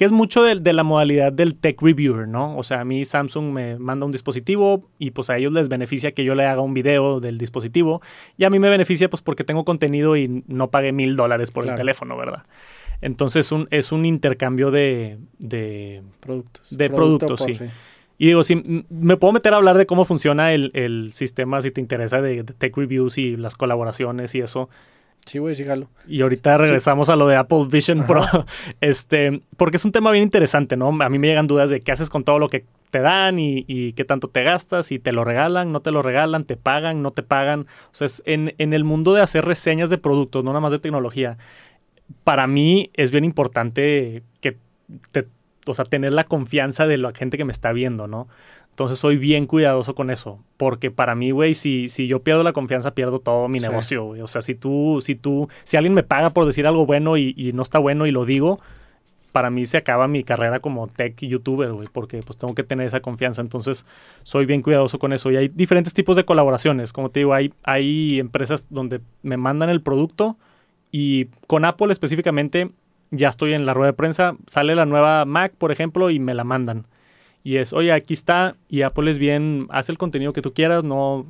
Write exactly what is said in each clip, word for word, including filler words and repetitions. que es mucho de, de la modalidad del tech reviewer, ¿no? O sea, a mí Samsung me manda un dispositivo y pues a ellos les beneficia que yo le haga un video del dispositivo y a mí me beneficia pues porque tengo contenido y no pagué mil dólares por claro. el teléfono, ¿verdad? Entonces un, es un intercambio de... de productos. De Producto productos, sí. sí. Y digo, si me puedo meter a hablar de cómo funciona el, el sistema, si te interesa, de, de tech reviews y las colaboraciones y eso. Sí, güey, sígalo. Y ahorita regresamos sí. a lo de Apple Vision Pro. este Porque es un tema bien interesante, ¿no? A mí me llegan dudas de qué haces con todo lo que te dan y, y qué tanto te gastas, y te lo regalan, no te lo regalan, te pagan, no te pagan. O sea, es en, en el mundo de hacer reseñas de productos, no nada más de tecnología, para mí es bien importante que te... O sea, tener la confianza de la gente que me está viendo, ¿no? Entonces, soy bien cuidadoso con eso. Porque para mí, güey, si, si yo pierdo la confianza, pierdo todo mi sí. negocio, güey. O sea, si tú, si tú, si alguien me paga por decir algo bueno y, y no está bueno y lo digo, para mí se acaba mi carrera como tech youtuber, güey. Porque pues tengo que tener esa confianza. Entonces, soy bien cuidadoso con eso. Y hay diferentes tipos de colaboraciones. Como te digo, hay, hay empresas donde me mandan el producto y con Apple específicamente... Ya estoy en la rueda de prensa, sale la nueva Mac, por ejemplo, y me la mandan. Y es, oye, aquí está, y Apple es bien, haz el contenido que tú quieras, no,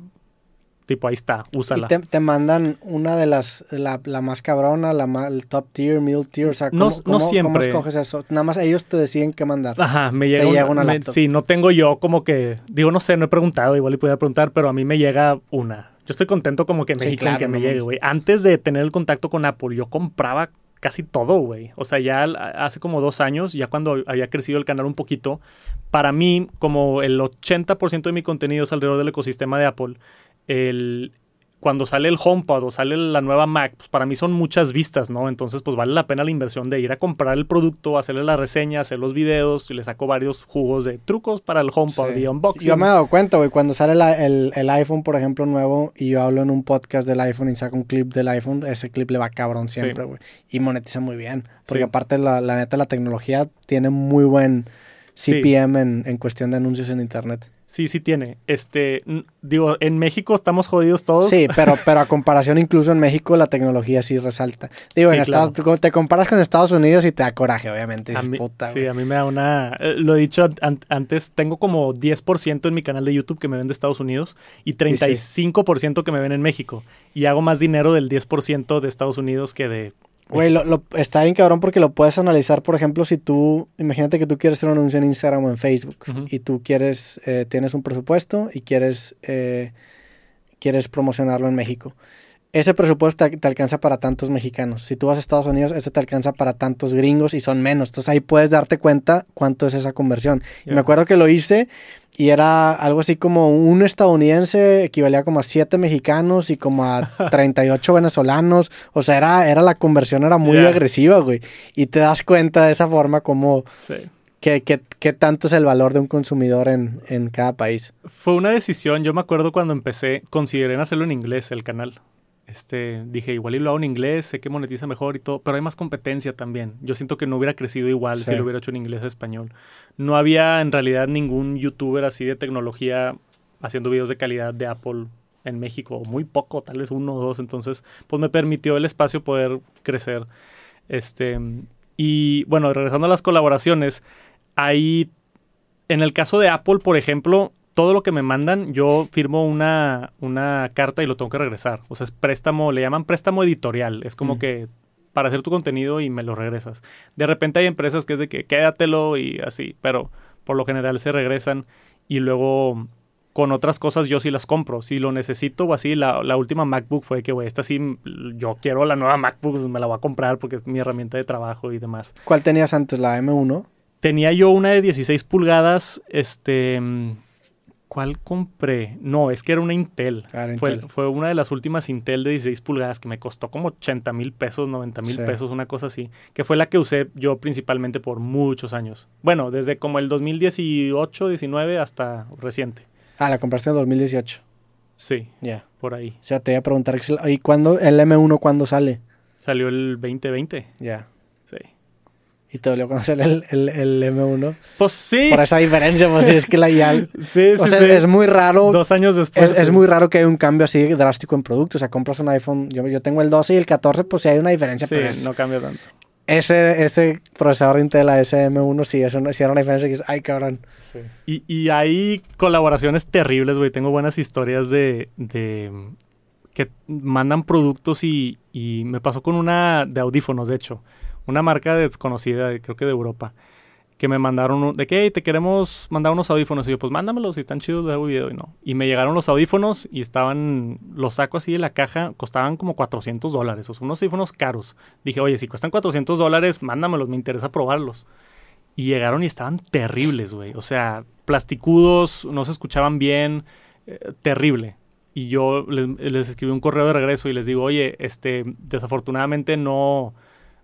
tipo, ahí está, úsala. Y te, te mandan una de las, la, la más cabrona, la más, el top tier, middle tier, o sea, ¿cómo, no, no cómo, siempre. ¿Cómo escoges eso? Nada más ellos te deciden qué mandar. Ajá, me llega, te una, llega una laptop. Me, sí, no tengo yo como que, digo, no sé, no he preguntado, igual le pudiera preguntar, pero a mí me llega una. Yo estoy contento como que en sí, México claro, que no me llegue, güey. Antes de tener el contacto con Apple, yo compraba casi todo, güey. O sea, ya hace como dos años, ya cuando había crecido el canal un poquito, para mí, como el ochenta por ciento de mi contenido es alrededor del ecosistema de Apple, el, cuando sale el HomePod o sale la nueva Mac, pues para mí son muchas vistas, ¿no? Entonces, pues vale la pena la inversión de ir a comprar el producto, hacerle la reseña, hacer los videos, y le saco varios jugos de trucos para el HomePod sí. y unboxing. Yo me he dado cuenta, güey, cuando sale la, el, el iPhone, por ejemplo, nuevo, y yo hablo en un podcast del iPhone y saco un clip del iPhone, ese clip le va cabrón siempre, güey. Sí. Y monetiza muy bien, porque sí. aparte, la, la neta, la tecnología tiene muy buen C P M sí. en, en cuestión de anuncios en internet. Sí, sí tiene. Este, digo, en México estamos jodidos todos. Sí, pero, pero a comparación incluso en México la tecnología sí resalta. Digo, sí, en Estados, claro. te comparas con Estados Unidos y te da coraje, obviamente. Dices, mí, puta, sí, wey. A mí me da una... Eh, lo he dicho an- antes, tengo como diez por ciento en mi canal de YouTube que me ven de Estados Unidos y treinta y cinco por ciento que me ven en México. Y hago más dinero del diez por ciento de Estados Unidos que de... Güey, lo, lo, está bien cabrón porque lo puedes analizar, por ejemplo, si tú, imagínate que tú quieres hacer un anuncio en Instagram o en Facebook uh-huh. y tú quieres, eh, tienes un presupuesto y quieres, eh, quieres promocionarlo en México. Ese presupuesto te, te alcanza para tantos mexicanos. Si tú vas a Estados Unidos, ese te alcanza para tantos gringos y son menos. Entonces ahí puedes darte cuenta cuánto es esa conversión. Yeah. Y me acuerdo que lo hice y era algo así como un estadounidense equivalía como a siete mexicanos y como a treinta y ocho venezolanos. O sea, era, era la conversión era muy yeah. agresiva, güey. Y te das cuenta de esa forma como sí. que, que, que tanto es el valor de un consumidor en, en cada país. Fue una decisión. Yo me acuerdo cuando empecé, consideré hacerlo en inglés el canal. Este, dije, igual y lo hago en inglés, sé que monetiza mejor y todo, pero hay más competencia también. Yo siento que no hubiera crecido igual sí. si lo hubiera hecho en inglés o español. No había en realidad ningún youtuber así de tecnología haciendo videos de calidad de Apple en México. Muy poco, tal vez uno o dos. Entonces, pues me permitió el espacio poder crecer. Este, y bueno, regresando a las colaboraciones, hay, en el caso de Apple, por ejemplo... Todo lo que me mandan, yo firmo una, una carta y lo tengo que regresar. O sea, es préstamo, le llaman préstamo editorial. Es como mm. que para hacer tu contenido y me lo regresas. De repente hay empresas que es de que quédatelo y así, pero por lo general se regresan. Y luego con otras cosas yo sí las compro. Si lo necesito o así, la, la última MacBook fue que, güey, esta sí, yo quiero la nueva MacBook, me la voy a comprar porque es mi herramienta de trabajo y demás. ¿Cuál tenías antes, la eme uno? Tenía yo una de dieciséis pulgadas, este... ¿Cuál compré? No, es que era una Intel. Claro, fue, Intel. Fue una de las últimas Intel de dieciséis pulgadas que me costó como ochenta mil pesos, noventa mil sí. pesos, una cosa así. Que fue la que usé yo principalmente por muchos años. Bueno, desde como el dos mil dieciocho, diecinueve hasta reciente. Ah, la compraste en dos mil dieciocho. Sí, yeah. por ahí. O sea, te iba a preguntar, ¿y cuándo el eme uno cuándo sale? Salió el veinte veinte. Ya. Yeah. Sí. ¿Y te dolió conocer el, el, el eme uno? Pues sí. Por esa diferencia, pues sí, es que la I A... sí, sí, o sea, sí. Es muy raro... Dos años después. Es, sí. es muy raro que haya un cambio así drástico en producto. O sea, compras un iPhone... Yo, yo tengo el doce y el catorce, pues sí hay una diferencia, sí, pero... Sí, no cambia tanto. Ese, ese procesador Intel A S M uno sí, eso no, sí era una diferencia que es, ay, cabrón. Sí. Y, y hay colaboraciones terribles, güey. Tengo buenas historias de, de que mandan productos y, y me pasó con una de audífonos, de hecho. Una marca desconocida, creo que de Europa, que me mandaron de que, hey, te queremos mandar unos audífonos. Y yo, pues mándamelos, si están chidos, les hago video. Y no. Y me llegaron los audífonos y estaban, los saco así de la caja, costaban como cuatrocientos dólares. O sea, unos audífonos caros. Dije, oye, si cuestan cuatrocientos dólares, mándamelos, me interesa probarlos. Y llegaron y estaban terribles, güey. O sea, plasticudos, no se escuchaban bien, eh, terrible. Y yo les, les escribí un correo de regreso y les digo, oye, este, desafortunadamente no...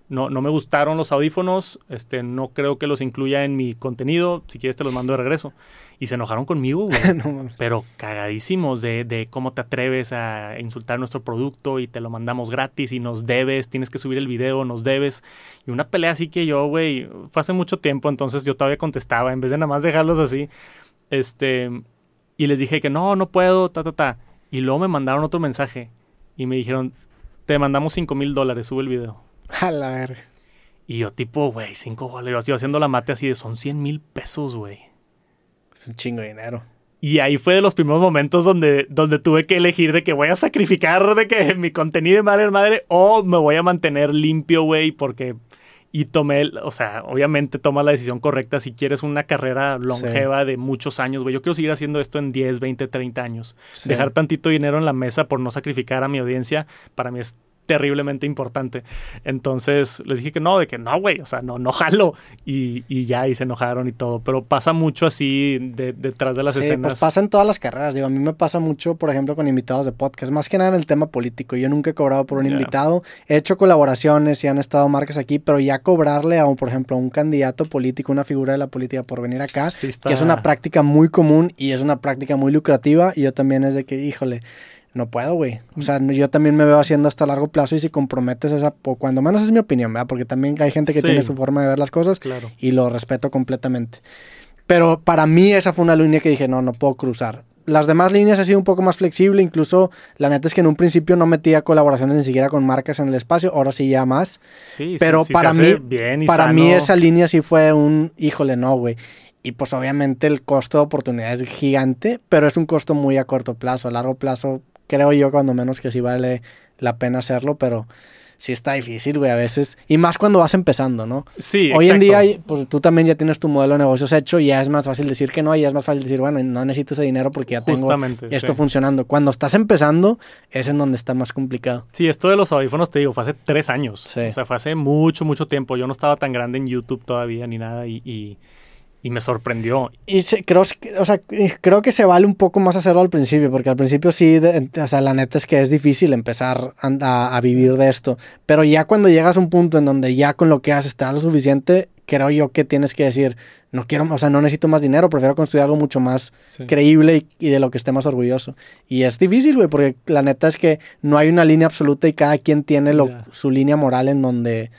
No, no me gustaron los audífonos, este, no creo que los incluya en mi contenido, si quieres te los mando de regreso. Y se enojaron conmigo, güey, no, pero cagadísimos de, de cómo te atreves a insultar nuestro producto y te lo mandamos gratis y nos debes, tienes que subir el video, nos debes. Y una pelea así que yo, güey, fue hace mucho tiempo, entonces yo todavía contestaba, en vez de nada más dejarlos así, este, y les dije que no, no puedo, ta, ta, ta. Y luego me mandaron otro mensaje y me dijeron, te mandamos cinco mil dólares, sube el video. A la verga. Y yo tipo, güey, cinco dólares. Yo haciendo la mate así de, son cien mil pesos, güey. Es un chingo de dinero. Y ahí fue de los primeros momentos donde, donde tuve que elegir de que voy a sacrificar de que mi contenido de madre en madre o me voy a mantener limpio, güey, porque... Y tomé, o sea, obviamente toma la decisión correcta si quieres una carrera longeva, sí, de muchos años, güey. Yo quiero seguir haciendo esto en diez, veinte, treinta años. Sí. Dejar tantito dinero en la mesa por no sacrificar a mi audiencia, para mí es terriblemente importante. Entonces les dije que no, de que no, güey, o sea, no, no jalo. Y, y ya, y se enojaron y todo. Pero pasa mucho así de, detrás de las sí, escenas. Pues pasa en todas las carreras. Digo, a mí me pasa mucho, por ejemplo, con invitados de podcast, más que nada en el tema político. Yo nunca he cobrado por un yeah. invitado. He hecho colaboraciones y han estado marcas aquí, pero ya cobrarle a, un, por ejemplo, a un candidato político, una figura de la política por venir acá, sí está... que es una práctica muy común y es una práctica muy lucrativa. Y yo también es de que, híjole, no puedo, güey. O sea, yo también me veo haciendo hasta largo plazo y si comprometes esa... Cuando menos es mi opinión, ¿verdad? Porque también hay gente que sí. tiene su forma de ver las cosas, claro, y lo respeto completamente. Pero para mí esa fue una línea que dije, no, no puedo cruzar. Las demás líneas he sido un poco más flexible. Incluso, la neta es que en un principio no metía colaboraciones ni siquiera con marcas en el espacio. Ahora sí ya más. Sí, pero sí, para, sí, mí, bien para sano. mí esa línea sí fue un... Híjole, no, güey. Y pues obviamente el costo de oportunidad es gigante, pero es un costo muy a corto plazo. A largo plazo... Creo yo, cuando menos, que sí vale la pena hacerlo, pero sí está difícil, güey, a veces. Y más cuando vas empezando, ¿no? Sí, hoy exacto. en día, pues tú también ya tienes tu modelo de negocios hecho y ya es más fácil decir que no, y ya es más fácil decir, bueno, no necesito ese dinero porque ya tengo Justamente, esto sí. funcionando. Cuando estás empezando, es en donde está más complicado. Sí, esto de los audífonos, te digo, fue hace tres años. Sí. O sea, fue hace mucho, mucho tiempo. Yo no estaba tan grande en YouTube todavía ni nada y... y... Y me sorprendió. Y se, creo, o sea, creo que se vale un poco más hacerlo al principio, porque al principio sí, de, o sea, la neta es que es difícil empezar a, a, a vivir de esto. Pero ya cuando llegas a un punto en donde ya con lo que haces está lo suficiente, creo yo que tienes que decir, no quiero, o sea, no necesito más dinero, prefiero construir algo mucho más sí. creíble y, y de lo que esté más orgulloso. Y es difícil, güey, porque la neta es que no hay una línea absoluta y cada quien tiene lo, yeah. su línea moral en donde...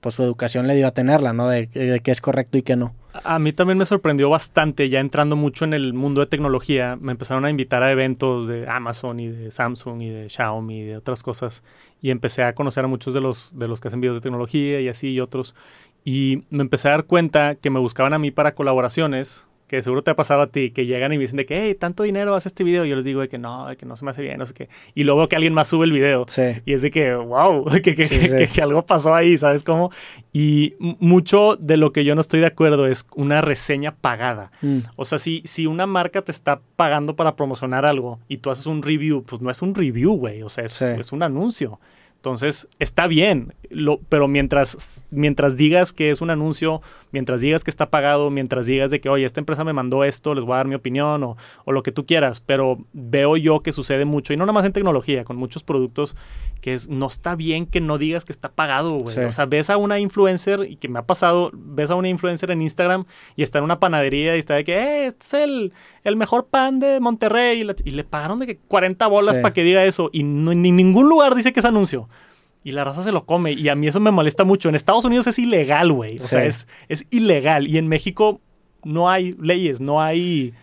pues su educación le dio a tenerla, ¿no? De, de qué es correcto y qué no. A mí también me sorprendió bastante, ya entrando mucho en el mundo de tecnología, me empezaron a invitar a eventos de Amazon y de Samsung y de Xiaomi y de otras cosas, y empecé a conocer a muchos de los, de los que hacen videos de tecnología y así y otros, y me empecé a dar cuenta que me buscaban a mí para colaboraciones, que seguro te ha pasado a ti, que llegan y me dicen de que, hey, tanto dinero, haz este video. Y yo les digo de que no, de que no se me hace bien, no sé qué. Y luego que alguien más sube el video. Sí. Y es de que, wow, que, que, sí, que, sí. Que, que algo pasó ahí, ¿sabes cómo? Y mucho de lo que yo no estoy de acuerdo es una reseña pagada. Mm. O sea, si, si una marca te está pagando para promocionar algo y tú haces un review, pues no es un review, güey. O sea, es, sí. es un anuncio. Entonces, está bien, lo, pero mientras, mientras digas que es un anuncio, mientras digas que está pagado, mientras digas de que, oye, esta empresa me mandó esto, les voy a dar mi opinión o, o lo que tú quieras, pero veo yo que sucede mucho, y no nada más en tecnología, con muchos productos, que es, no está bien que no digas que está pagado, güey. Sí. O sea, ves a una influencer, y que me ha pasado, ves a una influencer en Instagram y está en una panadería y está de que, eh, este es el, el mejor pan de Monterrey, y, la, y le pagaron de que cuarenta bolas sí. para que diga eso, y no, en ningún lugar dice que es anuncio. Y la raza se lo come. Y a mí eso me molesta mucho. En Estados Unidos es ilegal, güey. O sí. sea, es, es ilegal. Y en México no hay leyes, no hay